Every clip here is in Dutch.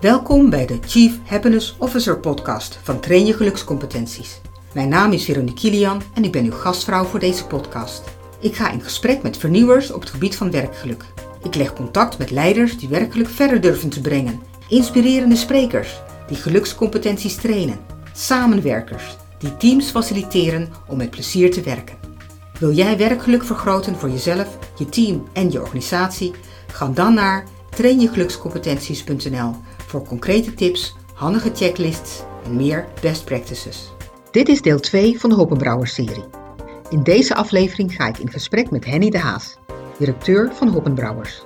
Welkom bij de Chief Happiness Officer podcast van Train Je Gelukscompetenties. Mijn naam is Veronique Kilian en ik ben uw gastvrouw voor deze podcast. Ik ga in gesprek met vernieuwers op het gebied van werkgeluk. Ik leg contact met leiders die werkgeluk verder durven te brengen. Inspirerende sprekers die gelukscompetenties trainen. Samenwerkers die teams faciliteren om met plezier te werken. Wil jij werkgeluk vergroten voor jezelf, je team en je organisatie? Ga dan naar trainjegelukscompetenties.nl voor concrete tips, handige checklists en meer best practices. Dit is deel 2 van de Hoppenbrouwers serie. In deze aflevering ga ik in gesprek met Henny de Haas, directeur van Hoppenbrouwers.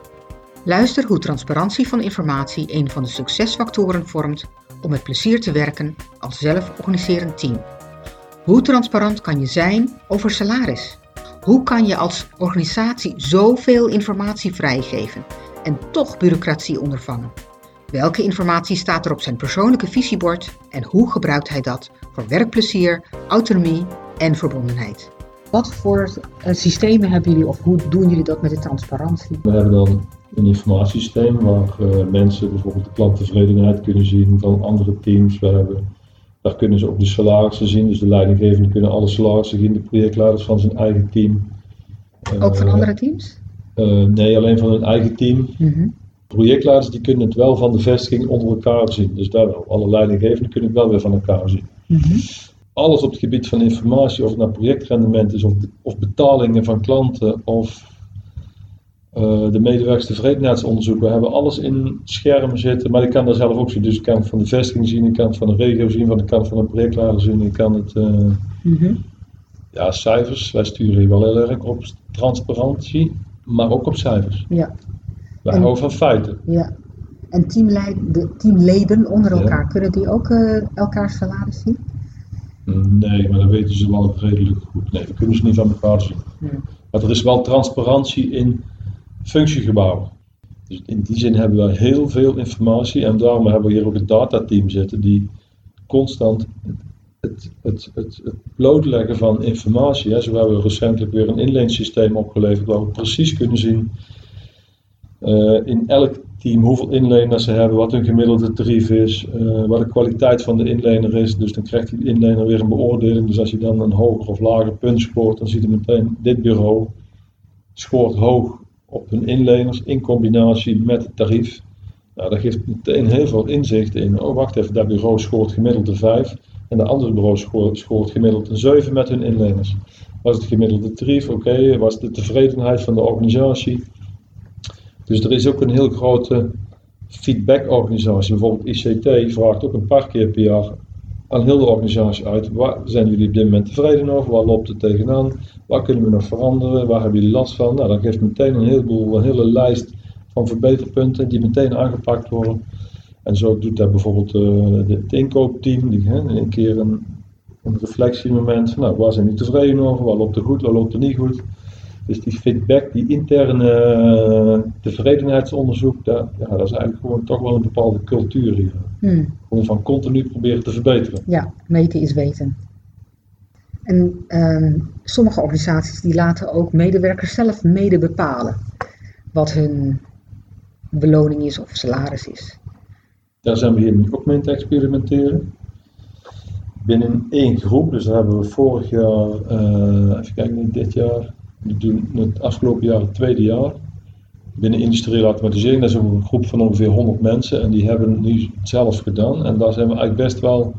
Luister hoe transparantie van informatie een van de succesfactoren vormt om met plezier te werken als zelforganiserend team. Hoe transparant kan je zijn over salaris? Hoe kan je als organisatie zoveel informatie vrijgeven en toch bureaucratie ondervangen? Welke informatie staat er op zijn persoonlijke visiebord en hoe gebruikt hij dat voor werkplezier, autonomie en verbondenheid? Wat voor systemen hebben jullie of hoe doen jullie dat met de transparantie? We hebben dan een informatiesysteem waar mensen bijvoorbeeld de klanttevredenheid kunnen zien van andere teams. Daar kunnen ze ook de salarissen zien, dus de leidinggevenden kunnen alle salarissen zien, de projectleiders van zijn eigen team. Ook van andere teams? Nee, alleen van hun eigen team. Mm-hmm. Projectleiders die kunnen het wel van de vestiging onder elkaar zien, dus daar wel. Alle leidinggevenden kunnen het wel weer van elkaar zien. Mm-hmm. Alles op het gebied van informatie, of het naar projectrendement is, of betalingen van klanten, of de medewerkerstevredenheidsonderzoeken. We hebben alles in schermen zitten, maar ik kan daar zelf ook zien. Dus ik kan het van de vestiging zien, ik kan het van de regio zien, ik kan het van de projectleider zien, ik kan het... Mm-hmm. Ja, cijfers, wij sturen hier wel heel erg op transparantie, maar ook op cijfers. Ja. Wij houden van feiten. Ja. En teamleden onder elkaar, kunnen die ook elkaars salaris zien? Nee, maar dat weten ze wel redelijk goed. Nee, dat kunnen ze niet van elkaar zien. Ja. Maar er is wel transparantie in functiegebouwen. Dus in die zin hebben we heel veel informatie en daarom hebben we hier ook een datateam zitten die constant het blootleggen van informatie. Hè. Zo hebben we recentelijk weer een inleensysteem opgeleverd waar we precies kunnen zien in elk team hoeveel inleners ze hebben, wat hun gemiddelde tarief is, wat de kwaliteit van de inlener is. Dus dan krijgt die inlener weer een beoordeling. Dus als je dan een hoger of lager punt scoort, dan ziet je meteen dit bureau scoort hoog op hun inleners in combinatie met het tarief. Nou, dat geeft meteen heel veel inzicht in. Oh, wacht even, dat bureau scoort gemiddeld een 5 en de andere bureau scoort gemiddeld een 7 met hun inleners. Was het gemiddelde tarief? Oké, was de tevredenheid van de organisatie? Dus er is ook een heel grote feedbackorganisatie. Bijvoorbeeld ICT vraagt ook een paar keer per jaar aan heel de organisatie uit. Waar zijn jullie op dit moment tevreden over? Waar loopt het tegenaan? Waar kunnen we nog veranderen? Waar hebben jullie last van? Nou, dat geeft meteen een hele lijst van verbeterpunten die meteen aangepakt worden. En zo doet dat bijvoorbeeld het inkoopteam. Die een keer een reflectiemoment van, nou, waar zijn jullie tevreden over? Waar loopt het goed? Waar loopt het niet goed? Dus die feedback, die interne tevredenheidsonderzoek, dat is eigenlijk gewoon toch wel een bepaalde cultuur hier. Gewoon van continu proberen te verbeteren. Ja, meten is weten. En sommige organisaties die laten ook medewerkers zelf mede bepalen wat hun beloning is of salaris is. Daar zijn we hier nu ook mee te experimenteren. Binnen één groep, dus daar hebben we vorig jaar, even kijken, dit jaar... We doen het afgelopen jaar het tweede jaar. Binnen industriële automatisering, dat is een groep van ongeveer 100 mensen en die hebben het nu zelf gedaan. En daar zijn we eigenlijk best wel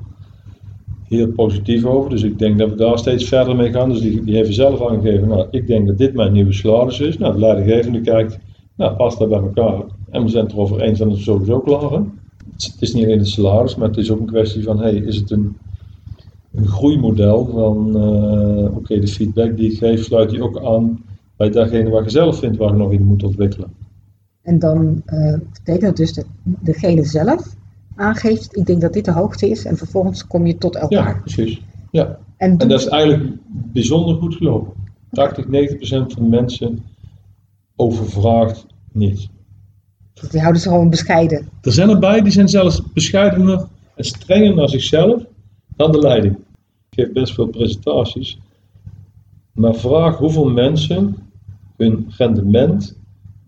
heel positief over. Dus ik denk dat we daar steeds verder mee gaan. Dus die heeft zelf aangegeven, nou, ik denk dat dit mijn nieuwe salaris is. Nou, de leidinggevende kijkt, nou, past dat bij elkaar. En we zijn het erover eens dat het sowieso klaar is. Het is niet alleen het salaris, maar het is ook een kwestie van, hey, is het een groeimodel van oké, de feedback die ik geef sluit je ook aan bij datgene waar je zelf vindt waar je nog in moet ontwikkelen. En dan betekent dat dus dat degene zelf aangeeft, ik denk dat dit de hoogte is en vervolgens kom je tot elkaar. Ja, precies. Ja. En dat is eigenlijk bijzonder goed gelopen. 80-90% van de mensen overvraagt niet. Dus die houden zich gewoon bescheiden. Er zijn erbij, die zijn zelfs bescheidener en strenger naar zichzelf dan de leiding. Ik geef best veel presentaties, maar vraag hoeveel mensen hun rendement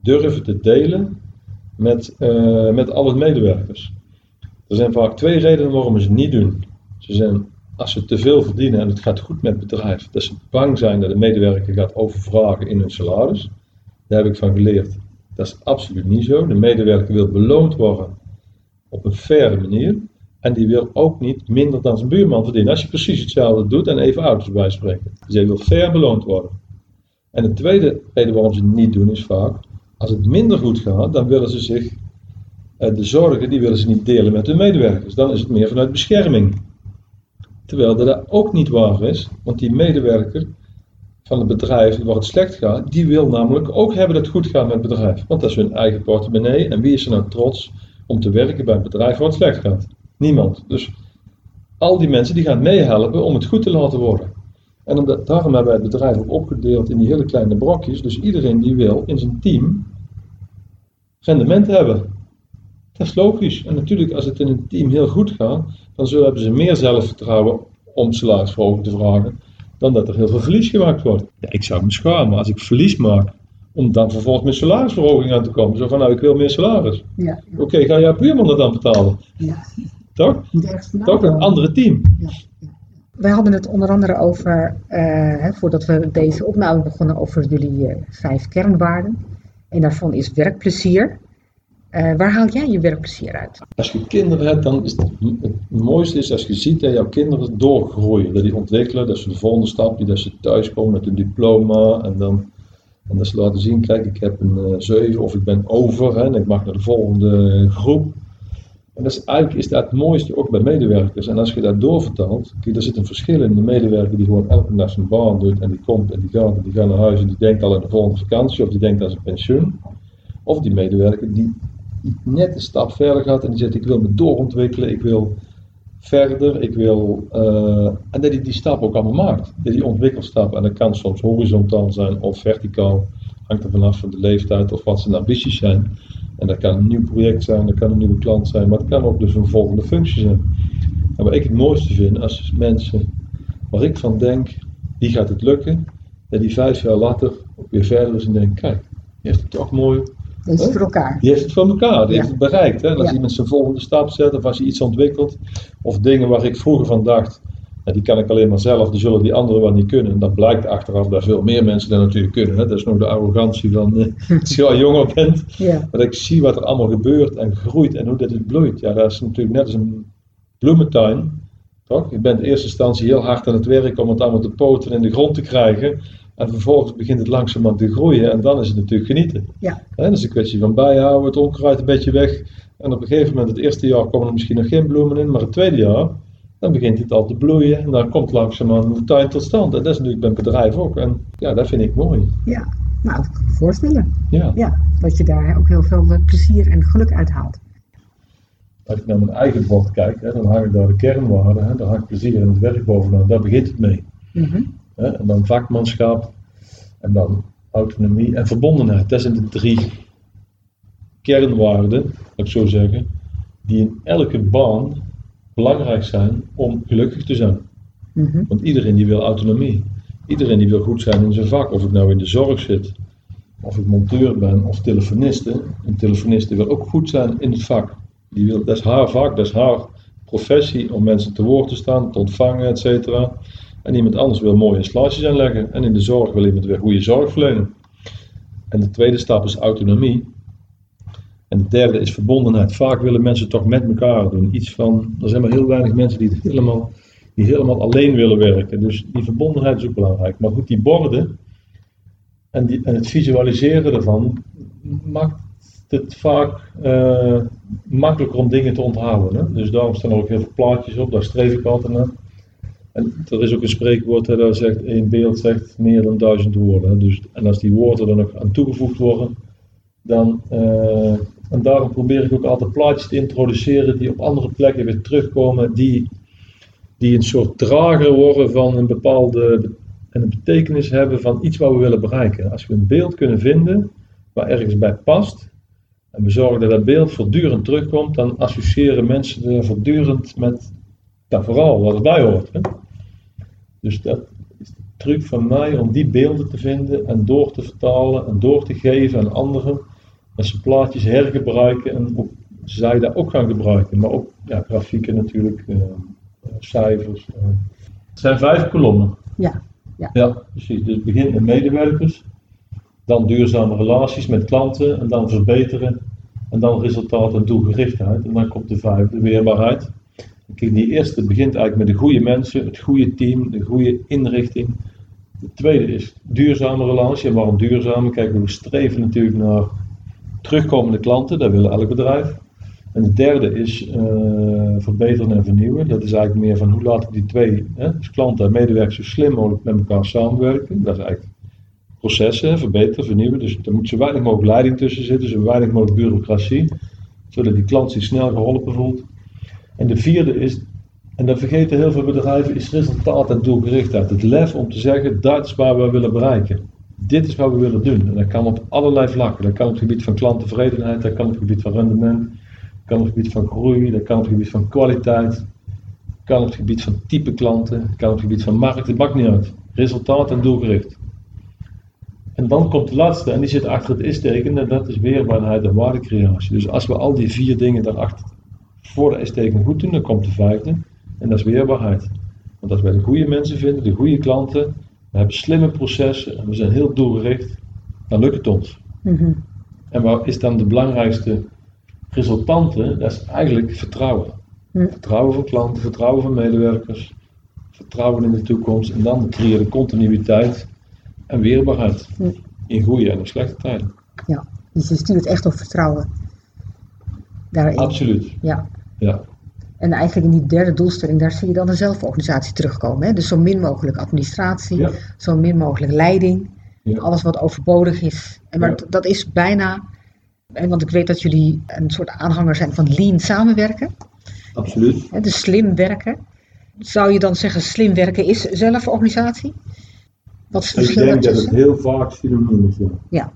durven te delen met alle medewerkers. Er zijn vaak twee redenen waarom ze het niet doen. Ze zijn, als ze te veel verdienen en het gaat goed met het bedrijf, dat ze bang zijn dat de medewerker gaat overvragen in hun salaris. Daar heb ik van geleerd. Dat is absoluut niet zo. De medewerker wil beloond worden op een faire manier. En die wil ook niet minder dan zijn buurman verdienen. Als je precies hetzelfde doet en even auto's bijspreken. Dus hij wil fair beloond worden. En de tweede reden waarom ze het niet doen is vaak, als het minder goed gaat, dan willen ze zich, de zorgen, die willen ze niet delen met hun medewerkers. Dan is het meer vanuit bescherming. Terwijl dat ook niet waar is, want die medewerker van het bedrijf waar het slecht gaat, die wil namelijk ook hebben dat het goed gaat met het bedrijf. Want dat is hun eigen portemonnee en wie is er nou trots om te werken bij een bedrijf waar het slecht gaat? Niemand. Dus al die mensen die gaan meehelpen om het goed te laten worden. En daarom hebben wij het bedrijf ook opgedeeld in die hele kleine brokjes. Dus iedereen die wil in zijn team rendement hebben. Dat is logisch. En natuurlijk als het in een team heel goed gaat, dan hebben ze meer zelfvertrouwen om salarisverhoging te vragen, dan dat er heel veel verlies gemaakt wordt. Ja, ik zou me schamen als ik verlies maak, om dan vervolgens met salarisverhoging aan te komen. Zo van, nou ik wil meer salaris. Ja. Oké, ga jij buurman dat dan betalen? Ja. Toch? Toch een andere team. Ja. Wij hadden het onder andere over, voordat we deze opname begonnen, over jullie 5 kernwaarden. En daarvan is werkplezier. Waar haal jij je werkplezier uit? Als je kinderen hebt, dan is het mooiste is als je ziet dat jouw kinderen doorgroeien. Dat die ontwikkelen, dat ze de volgende stap, dat ze thuiskomen met hun diploma. En dat ze laten zien, kijk ik heb een 7 of ik ben over hè, en ik mag naar de volgende groep. En dat is eigenlijk is dat het mooiste ook bij medewerkers. En als je dat doorvertaalt, kijk, er zit een verschil in de medewerker die gewoon elke dag zijn baan doet en die komt en die gaat naar huis en die denkt al aan de volgende vakantie of die denkt aan zijn pensioen. Of die medewerker die net een stap verder gaat en die zegt ik wil me doorontwikkelen, ik wil verder, ik wil... en dat hij die stap ook allemaal maakt. Dat die ontwikkelstap, en dat kan soms horizontaal zijn of verticaal, hangt er vanaf van de leeftijd of wat zijn ambities zijn. En dat kan een nieuw project zijn, dat kan een nieuwe klant zijn, maar het kan ook dus een volgende functie zijn. En wat ik het mooiste vind, als mensen waar ik van denk, die gaat het lukken, dat die 5 jaar later ook weer verder is en denkt, kijk, die heeft het toch mooi. Die heeft het voor elkaar. Die heeft het voor elkaar, die heeft het bereikt. Hè? En als iemand zijn volgende stap zet, of als hij iets ontwikkelt, of dingen waar ik vroeger van dacht, die kan ik alleen maar zelf, die zullen die anderen wel niet kunnen. En dat blijkt achteraf dat veel meer mensen dat natuurlijk kunnen. Hè? Dat is nog de arrogantie van als je al jonger bent. Ja. Maar ik zie wat er allemaal gebeurt en groeit en hoe dit bloeit. Ja, dat is natuurlijk net als een bloementuin. Toch? Je bent in eerste instantie heel hard aan het werk om het allemaal te poten en in de grond te krijgen. En vervolgens begint het langzamerhand te groeien en dan is het natuurlijk genieten. Ja. Dat is een kwestie van bijhouden, het onkruid een beetje weg. En op een gegeven moment, het eerste jaar komen er misschien nog geen bloemen in, maar het tweede jaar, dan begint het al te bloeien en dan komt langzamerhand de tuin tot stand. En dat is natuurlijk bij het bedrijf ook. En ja, dat vind ik mooi. Ja, nou, dat kan ik me voorstellen. Ja. Ja, dat je daar ook heel veel plezier en geluk uit haalt. Als ik naar mijn eigen bord kijk, dan hangen daar de kernwaarden, daar hangt plezier en het werk bovenaan, daar begint het mee. Mm-hmm. En dan vakmanschap, en dan autonomie en verbondenheid. Dat zijn de 3 kernwaarden, laat ik zo zeggen, die in elke baan belangrijk zijn om gelukkig te zijn. Mm-hmm. Want iedereen die wil autonomie. Iedereen die wil goed zijn in zijn vak. Of ik nou in de zorg zit, of ik monteur ben, of telefoniste. Een telefoniste wil ook goed zijn in het vak. Die wil, dat is haar vak, dat is haar professie om mensen te woord te staan, te ontvangen, et cetera. En iemand anders wil mooie installaties aanleggen. En in de zorg wil iemand weer goede zorg verlenen. En de tweede stap is autonomie. En de derde is verbondenheid. Vaak willen mensen toch met elkaar doen. Iets van, er zijn maar heel weinig mensen die helemaal alleen willen werken. Dus die verbondenheid is ook belangrijk. Maar goed, die borden en het visualiseren ervan maakt het vaak makkelijker om dingen te onthouden. Hè? Dus daarom staan er ook heel veel plaatjes op. Daar streef ik altijd naar. En er is ook een spreekwoord dat zegt, één beeld zegt meer dan 1000 woorden. Dus, en als die woorden er nog aan toegevoegd worden, dan... En daarom probeer ik ook altijd plaatjes te introduceren die op andere plekken weer terugkomen, die een soort drager worden van een bepaalde en een betekenis hebben van iets wat we willen bereiken. Als we een beeld kunnen vinden waar ergens bij past en we zorgen dat dat beeld voortdurend terugkomt, dan associëren mensen er voortdurend met dat vooral wat erbij hoort. Hè? Dus dat is de truc van mij om die beelden te vinden en door te vertalen en door te geven aan anderen. Dat ze plaatjes hergebruiken en ook, zij dat ook gaan gebruiken. Maar ook ja, grafieken natuurlijk, cijfers. Het zijn 5 kolommen. Ja, precies. Dus het begint met medewerkers, dan duurzame relaties met klanten en dan verbeteren en dan resultaat en doelgerichtheid. En dan komt de 5e, weerbaarheid. Kijk, die eerste begint eigenlijk met de goede mensen, het goede team, de goede inrichting. De tweede is duurzame relatie. En waarom duurzame? Kijk, we streven natuurlijk naar terugkomende klanten, dat wil elk bedrijf. En de derde is verbeteren en vernieuwen. Dat is eigenlijk meer van hoe laat ik die twee, dus klanten en medewerkers, zo slim mogelijk met elkaar samenwerken. Dat is eigenlijk processen, verbeteren, vernieuwen. Dus er moet zo weinig mogelijk leiding tussen zitten, zo weinig mogelijk bureaucratie. Zodat die klant zich snel geholpen voelt. En de 4e is, en dat vergeten heel veel bedrijven, is resultaat en doelgerichtheid. Het lef om te zeggen, dat is waar we willen bereiken. Dit is wat we willen doen. En dat kan op allerlei vlakken. Dat kan op het gebied van klanttevredenheid, dat kan op het gebied van rendement, dat kan op het gebied van groei, dat kan op het gebied van kwaliteit, dat kan op het gebied van type klanten, dat kan op het gebied van markt. Het maakt niet uit. Resultaat en doelgericht. En dan komt de laatste, en die zit achter het is-teken, en dat is weerbaarheid en waardecreatie. Dus als we al die 4 dingen daarachter voor de S-teken goed doen, dan komt de 5e. En dat is weerbaarheid. Want als wij de goede mensen vinden, de goede klanten, we hebben slimme processen en we zijn heel doelgericht, dan lukt het ons. Mm-hmm. En wat is dan de belangrijkste resultante? Dat is eigenlijk vertrouwen. Mm. Vertrouwen van klanten, vertrouwen van medewerkers, vertrouwen in de toekomst en dan creëren de continuïteit en weerbaarheid in goede en in slechte tijden. Ja, dus je stuurt echt op vertrouwen. Daarin. Absoluut. Ja. En eigenlijk in die 3e doelstelling, daar zie je dan de zelforganisatie terugkomen. Hè? Dus zo min mogelijk administratie, zo min mogelijk leiding, alles wat overbodig is. En maar dat is bijna, want ik weet dat jullie een soort aanhanger zijn van lean samenwerken. Absoluut. Hè? Dus slim werken. Zou je dan zeggen, slim werken is zelforganisatie? Wat is het verschil daartussen? Ik denk dat het heel vaak synoniem is. Ja.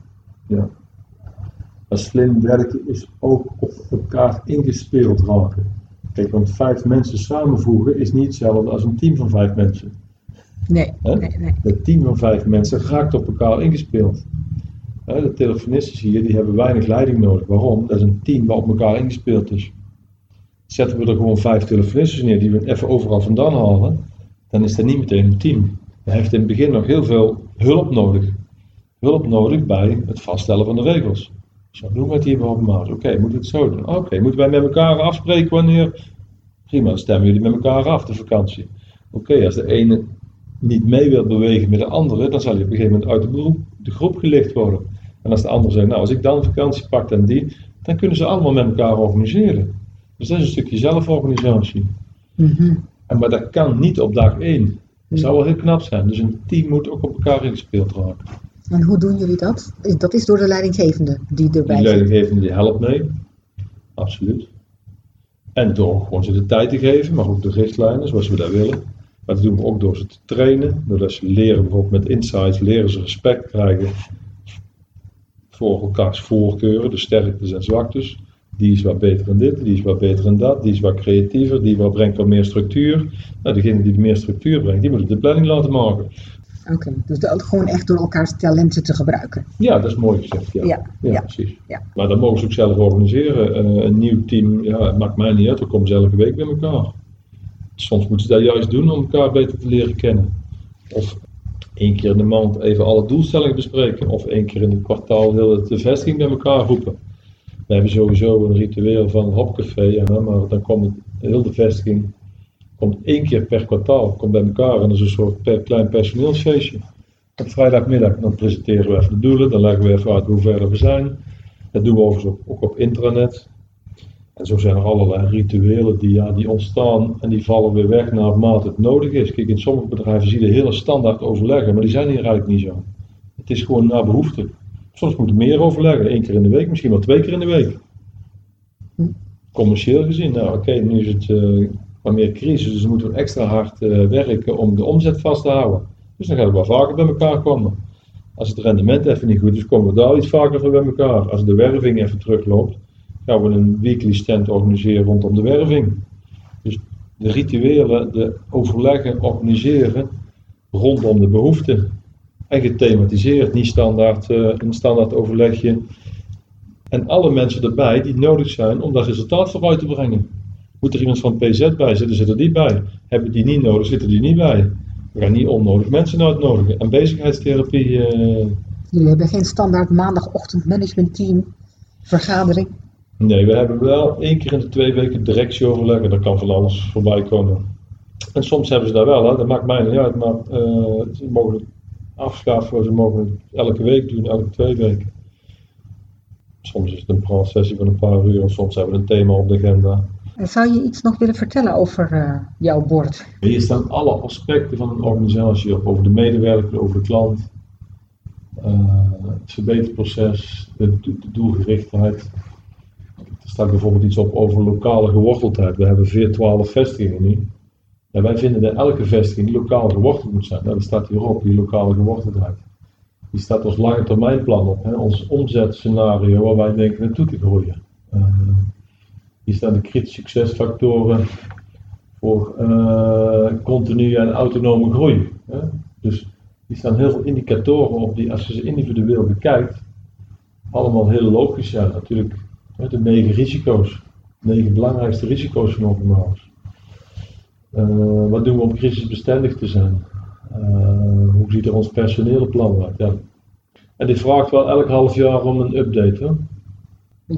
Maar slim werken is ook op elkaar ingespeeld raken. Kijk, want 5 mensen samenvoegen is niet hetzelfde als een team van 5 mensen. Nee. Het team van 5 mensen raakt op elkaar ingespeeld. He? De telefonisten hier, die hebben weinig leiding nodig. Waarom? Dat is een team waar op elkaar ingespeeld is. Zetten we er gewoon 5 telefonisten neer die we even overal vandaan halen, dan is dat niet meteen een team. Hij heeft in het begin nog heel veel hulp nodig. Hulp nodig bij het vaststellen van de regels. Zo doen we het hier bij Hoppenbrouwers. Oké, moeten we het zo doen? Oké, moeten wij met elkaar afspreken wanneer? Prima, stemmen jullie met elkaar af de vakantie. Oké, als de ene niet mee wil bewegen met de andere, dan zal je op een gegeven moment uit de groep gelicht worden. En als de ander zegt, nou als ik dan vakantie pak en die, dan kunnen ze allemaal met elkaar organiseren. Dus dat is een stukje zelforganisatie. Mm-hmm. Maar dat kan niet op dag 1. Dat zou wel heel knap zijn. Dus een team moet ook op elkaar ingespeeld raken. En hoe doen jullie dat? Dat is door de leidinggevende die erbij zit. De leidinggevende die helpt mee, absoluut. En door gewoon ze de tijd te geven, maar ook de richtlijnen zoals we dat willen. Maar dat doen we ook door ze te trainen, doordat ze leren bijvoorbeeld met insights, leren ze respect krijgen voor elkaars voorkeuren, dus sterktes en zwaktes. Die is wat beter in dit, die is wat beter in dat, die is wat creatiever, die wat brengt wat meer structuur. Nou, degene die meer structuur brengt, die moet de planning laten maken. Oké, dus gewoon echt door elkaars talenten te gebruiken. Ja, dat is mooi gezegd. Ja, precies. Ja. Maar dat mogen ze ook zelf organiseren. Een nieuw team, het maakt mij niet uit, we komen elke week bij elkaar. Soms moeten ze dat juist doen om elkaar beter te leren kennen. Of 1 keer in de maand even alle doelstellingen bespreken. Of 1 keer in het kwartaal heel de vestiging bij elkaar roepen. We hebben sowieso een ritueel van een hopcafé, maar dan komt heel de vestiging. Komt 1 keer per kwartaal, komt bij elkaar en dat is een soort klein personeelsfeestje. Op vrijdagmiddag dan presenteren we even de doelen, dan leggen we even uit hoe ver we zijn. Dat doen we overigens ook op intranet. En zo zijn er allerlei rituelen die ontstaan en die vallen weer weg naarmate het nodig is. Kijk, in sommige bedrijven zie je de hele standaard overleggen, maar die zijn hier eigenlijk niet zo. Het is gewoon naar behoefte. Soms moet je meer overleggen, 1 keer in de week, misschien wel 2 keer in de week. Commercieel gezien, nou oké, nu is het... maar meer crisis, dus we moeten extra hard werken om de omzet vast te houden. Dus dan gaan we wel vaker bij elkaar komen. Als het rendement even niet goed is, komen we daar iets vaker bij elkaar. Als de werving even terugloopt, gaan we een weekly stand organiseren rondom de werving. Dus de rituelen, de overleggen, organiseren rondom de behoeften. En gethematiseerd, niet standaard een standaard overlegje. En alle mensen erbij die nodig zijn om dat resultaat vooruit te brengen. Moet er iemand van PZ bij zitten, zit er die bij. Hebben die niet nodig, zitten die niet bij. We gaan niet onnodig mensen uitnodigen. En bezigheidstherapie... Jullie hebben geen standaard maandagochtend managementteam vergadering? Nee, we hebben wel 1 keer in de 2 weken directieoverleg en daar kan van alles voorbij komen. En soms hebben ze daar wel, hè? Dat maakt mij niet uit, maar ze mogen het afschaffen, ze mogen het elke week doen, elke 2 weken. Soms is het een praat-sessie van een paar uur, soms hebben we een thema op de agenda. Zou je iets nog willen vertellen over jouw board? Hier staan alle aspecten van een organisatie op, over de medewerker, over de klant, het verbeterproces, de doelgerichtheid. Er staat bijvoorbeeld iets op over lokale geworteldheid. We hebben 12 vestigingen nu. En wij vinden dat elke vestiging lokaal geworteld moet zijn. Nou, dat staat hierop, die lokale geworteldheid. Die staat ons lange termijnplan op, hè? Ons omzetscenario waar wij denken naartoe te groeien. Hier staan de kritische succesfactoren voor continue en autonome groei. Hè? Dus hier staan heel veel indicatoren op die, als je ze individueel bekijkt, allemaal heel logisch zijn. Natuurlijk de 9 belangrijkste risico's van Hoppenbrouwers. Wat doen we om crisisbestendig te zijn? Hoe ziet er ons personele plan uit? Ja. En dit vraagt wel elk half jaar om een update. Hè?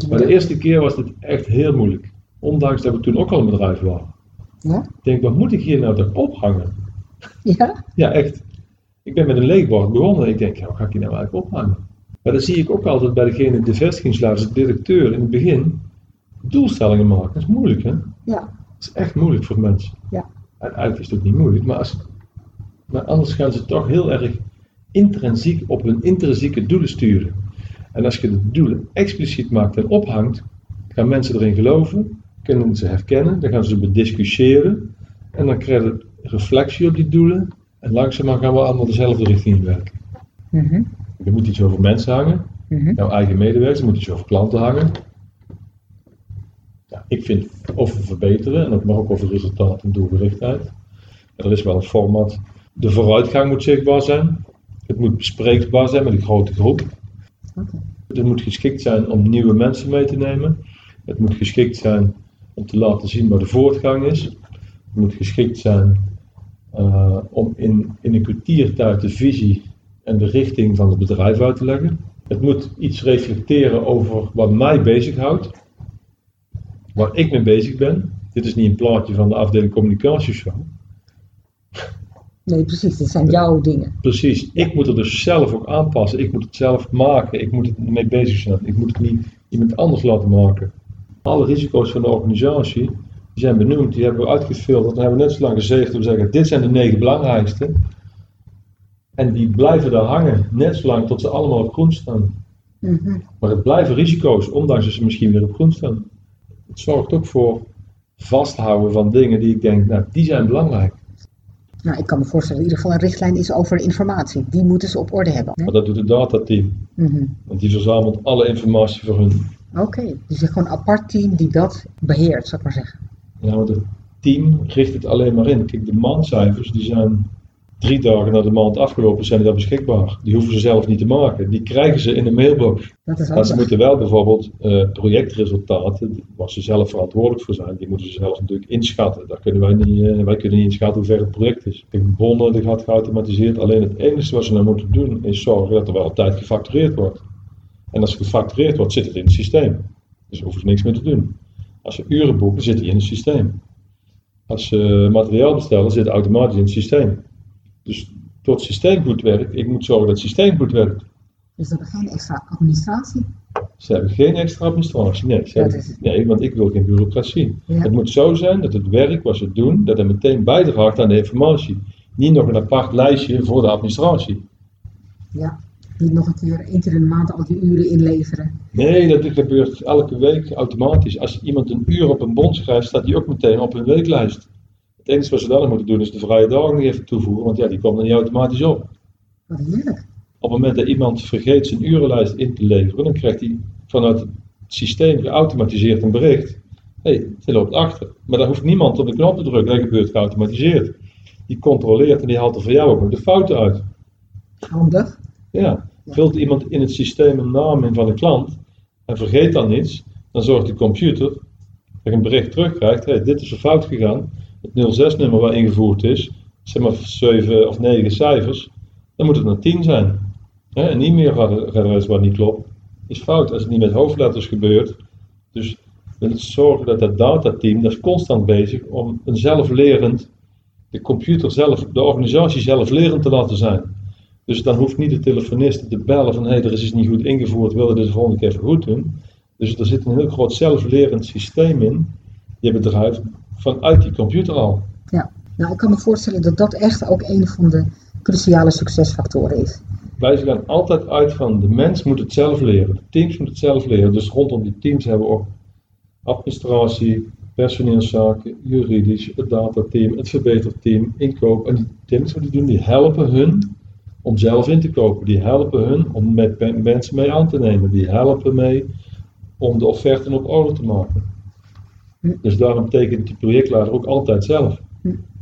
Maar de eerste keer was dit echt heel moeilijk. Ondanks dat we toen ook al een bedrijf waren. Ja? Ik denk, wat moet ik hier nou toch ophangen? Ja? Ja, echt. Ik ben met een leeg bord begonnen en ik denk, ja, wat ga ik hier nou eigenlijk ophangen? Maar dan zie ik ook altijd bij degene, de vestigingsleiders, de directeur in het begin, doelstellingen maken. Dat is moeilijk, hè? Ja. Dat is echt moeilijk voor mensen. Ja. Uiteindelijk is het ook niet moeilijk, maar anders gaan ze toch heel erg intrinsiek op hun intrinsieke doelen sturen. En als je de doelen expliciet maakt en ophangt, gaan mensen erin geloven, kunnen ze herkennen, dan gaan ze bediscussiëren en dan krijgen ze reflectie op die doelen en langzaamaan gaan we allemaal dezelfde richting in werken. Mm-hmm. Er moet iets over mensen hangen, mm-hmm. Jouw eigen medewerkers, er moet iets over klanten hangen. Ja, ik vind over verbeteren en dat mag ook over resultaat en doelgerichtheid. Er is wel een format. De vooruitgang moet zichtbaar zijn. Het moet bespreekbaar zijn met een grote groep. Okay. Het moet geschikt zijn om nieuwe mensen mee te nemen. Het moet geschikt zijn om te laten zien waar de voortgang is. Het moet geschikt zijn om in een kwartiertijd de visie en de richting van het bedrijf uit te leggen. Het moet iets reflecteren over wat mij bezighoudt. Waar ik mee bezig ben. Dit is niet een plaatje van de afdeling communicatieshow. Nee, precies. Dit zijn jouw dingen. Precies. Ik moet er dus zelf ook aanpassen. Ik moet het zelf maken. Ik moet ermee bezig zijn. Ik moet het niet iemand anders laten maken. Alle risico's van de organisatie die zijn benoemd. Die hebben we uitgefilterd. Dan hebben we net zo lang gezegd. We zeggen, dit zijn de 9 belangrijkste. En die blijven daar hangen. Net zo lang tot ze allemaal op groen staan. Mm-hmm. Maar het blijven risico's. Ondanks dat ze misschien weer op groen staan. Het zorgt ook voor vasthouden van dingen die ik denk, nou, die zijn belangrijk. Nou, ik kan me voorstellen in ieder geval een richtlijn is over informatie. Die moeten ze op orde hebben. Hè? Maar dat doet het datateam. Mm-hmm. Want die verzamelt alle informatie voor hun. Oké, dus er is gewoon een apart team die dat beheert, zou ik maar zeggen. Ja, want het team richt het alleen maar in. Kijk, de maandcijfers die zijn 3 dagen na de maand afgelopen, zijn die daar beschikbaar. Die hoeven ze zelf niet te maken. Die krijgen ze in de mailbox. Maar ze moeten wel bijvoorbeeld projectresultaten, waar ze zelf verantwoordelijk voor zijn, die moeten ze zelf natuurlijk inschatten. Daar kunnen wij niet, wij kunnen niet inschatten hoe ver het project is. De bonnen die gaat geautomatiseerd. Alleen het enige wat ze nou moeten doen, is zorgen dat er wel op tijd gefactureerd wordt. En als gefactureerd wordt, zit het in het systeem. Dus hoeven ze niks meer te doen. Als ze uren boeken, zit die in het systeem. Als ze materiaal bestellen, zit het automatisch in het systeem. Dus tot het systeem goed werkt, ik moet zorgen dat het systeem goed werkt. Dus ze hebben geen extra administratie? Ze hebben geen extra administratie, nee, want ik wil geen bureaucratie. Ja. Het moet zo zijn dat het werk wat ze doen, dat het meteen bijdraagt aan de informatie. Niet nog een apart lijstje voor de administratie. Ja, niet nog een keer 1 keer in de maand al die uren inleveren. Nee, dat gebeurt elke week automatisch. Als iemand een uur op een bon schrijft, staat die ook meteen op hun weeklijst. Het enige wat ze dan moeten doen is de vrije dagen nog even toevoegen, want ja, die komen er niet automatisch op. Wat heerlijk. Op het moment dat iemand vergeet zijn urenlijst in te leveren, dan krijgt hij vanuit het systeem geautomatiseerd een bericht. Hé, die loopt achter. Maar daar hoeft niemand op de knop te drukken, dat gebeurt geautomatiseerd. Die controleert en die haalt er voor jou ook nog de fouten uit. Handig. Ja, vult iemand in het systeem een naam in van de klant en vergeet dan iets, dan zorgt de computer je een bericht terugkrijgt, hey, dit is er fout gegaan, het 06-nummer waar ingevoerd is, zeg maar 7 of 9 cijfers, dan moet het naar 10 zijn. He, en niet meer wat niet klopt, is fout als het niet met hoofdletters gebeurt. Dus we moeten zorgen dat dat datateam, dat is constant bezig om een zelflerend, de computer zelf, de organisatie zelflerend te laten zijn. Dus dan hoeft niet de telefonist te bellen van hé, er is iets niet goed ingevoerd, wil je dit de volgende keer even goed doen. Dus er zit een heel groot zelflerend systeem in, je bedrijf, vanuit die computer al. Ja, nou ik kan me voorstellen dat dat echt ook een van de cruciale succesfactoren is. Wij gaan altijd uit van de mens moet het zelf leren, de teams moeten het zelf leren. Dus rondom die teams hebben we ook administratie, personeelszaken, juridisch, het datateam, het verbeterteam, inkoop. En die teams wat die doen, die helpen hun om zelf in te kopen. Die helpen hun om met mensen mee aan te nemen. Die helpen mee om de offerten op orde te maken. Dus daarom tekent die projectleider ook altijd zelf.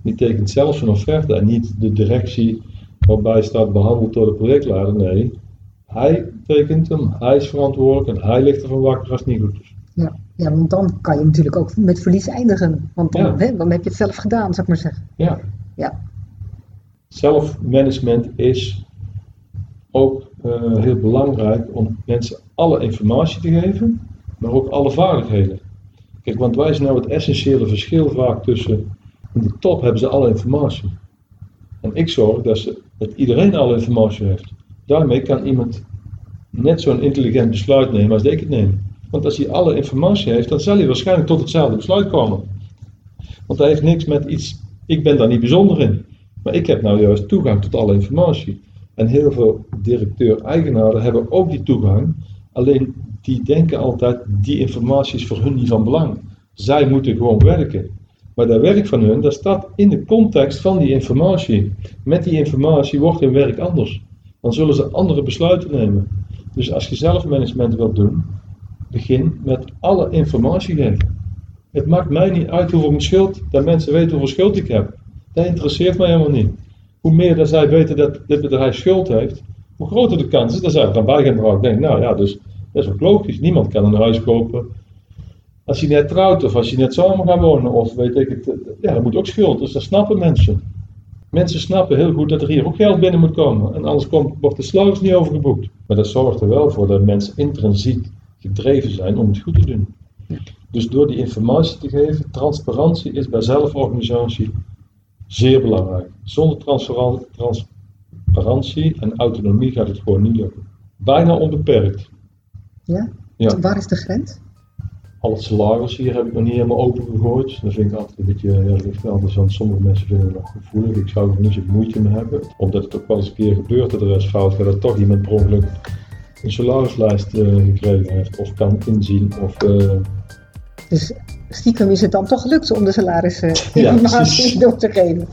Die tekent zelf zijn offerte en niet de directie waarbij staat behandeld door de projectleider. Nee, hij tekent hem, hij is verantwoordelijk en hij ligt ervan wakker als het niet goed is. Ja, ja, want dan kan je natuurlijk ook met verlies eindigen. Want dan, ja, dan heb je het zelf gedaan, zou ik maar zeggen. Ja. Ja. Zelfmanagement is ook heel belangrijk om mensen alle informatie te geven, maar ook alle vaardigheden. Kijk, want wij zijn nou het essentiële verschil vaak tussen, in de top hebben ze alle informatie. En ik zorg dat iedereen alle informatie heeft. Daarmee kan iemand net zo'n intelligent besluit nemen als ik het neem. Want als hij alle informatie heeft, dan zal hij waarschijnlijk tot hetzelfde besluit komen. Want hij heeft niks met iets, ik ben daar niet bijzonder in. Maar ik heb nou juist toegang tot alle informatie. En heel veel directeur-eigenaren hebben ook die toegang. Alleen die denken altijd, die informatie is voor hun niet van belang. Zij moeten gewoon werken. Maar dat werk van hun, dat staat in de context van die informatie. Met die informatie wordt hun werk anders. Dan zullen ze andere besluiten nemen. Dus als je zelfmanagement wilt doen, begin met alle informatie geven. Het maakt mij niet uit hoeveel schuld, dat mensen weten hoeveel schuld ik heb. Dat interesseert mij helemaal niet. Hoe meer dat zij weten dat dit bedrijf schuld heeft, hoe groter de kans is dat zij er aan bij gaan dragen. Denk, nou ja, dus dat is ook logisch. Niemand kan een huis kopen als je net trouwt of als je net samen gaat wonen of weet ik het. Ja, dat moet ook schuld. Dus dat snappen mensen. Mensen snappen heel goed dat er hier ook geld binnen moet komen. En anders wordt de sluis niet overgeboekt. Maar dat zorgt er wel voor dat mensen intrinsiek gedreven zijn om het goed te doen. Dus door die informatie te geven, transparantie is bij zelforganisatie zeer belangrijk. Zonder transparantie en autonomie gaat het gewoon niet lukken. Bijna onbeperkt. Ja? Waar is de grens? Al het salaris hier heb ik nog niet helemaal open gegooid. Dat vind ik altijd een beetje heel lichtveldig, want sommige mensen vinden dat gevoelig. Ik zou er niet zo moeite mee hebben. Omdat het ook wel eens een keer gebeurt dat er eens fout gaat, dat toch iemand per ongeluk een salarislijst gekregen heeft of kan inzien. Dus stiekem is het dan toch gelukt om de salarisinformatie door te geven.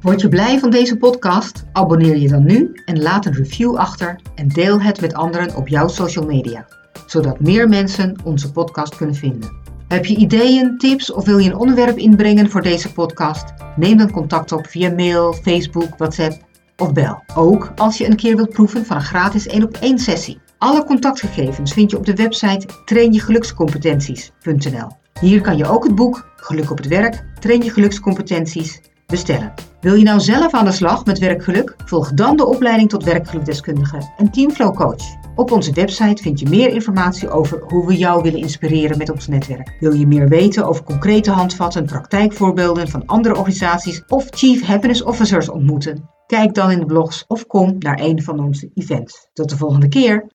Word je blij van deze podcast? Abonneer je dan nu en laat een review achter en deel het met anderen op jouw social media, zodat meer mensen onze podcast kunnen vinden. Heb je ideeën, tips of wil je een onderwerp inbrengen voor deze podcast? Neem dan contact op via mail, Facebook, WhatsApp of bel. Ook als je een keer wilt proeven van een gratis 1-op-1 sessie. Alle contactgegevens vind je op de website trainjegelukscompetenties.nl. Hier kan je ook het boek Geluk op het werk, Train Je Gelukscompetenties bestellen. Wil je nou zelf aan de slag met werkgeluk? Volg dan de opleiding tot werkgelukdeskundige en teamflowcoach. Op onze website vind je meer informatie over hoe we jou willen inspireren met ons netwerk. Wil je meer weten over concrete handvatten, praktijkvoorbeelden van andere organisaties of Chief Happiness Officers ontmoeten? Kijk dan in de blogs of kom naar een van onze events. Tot de volgende keer!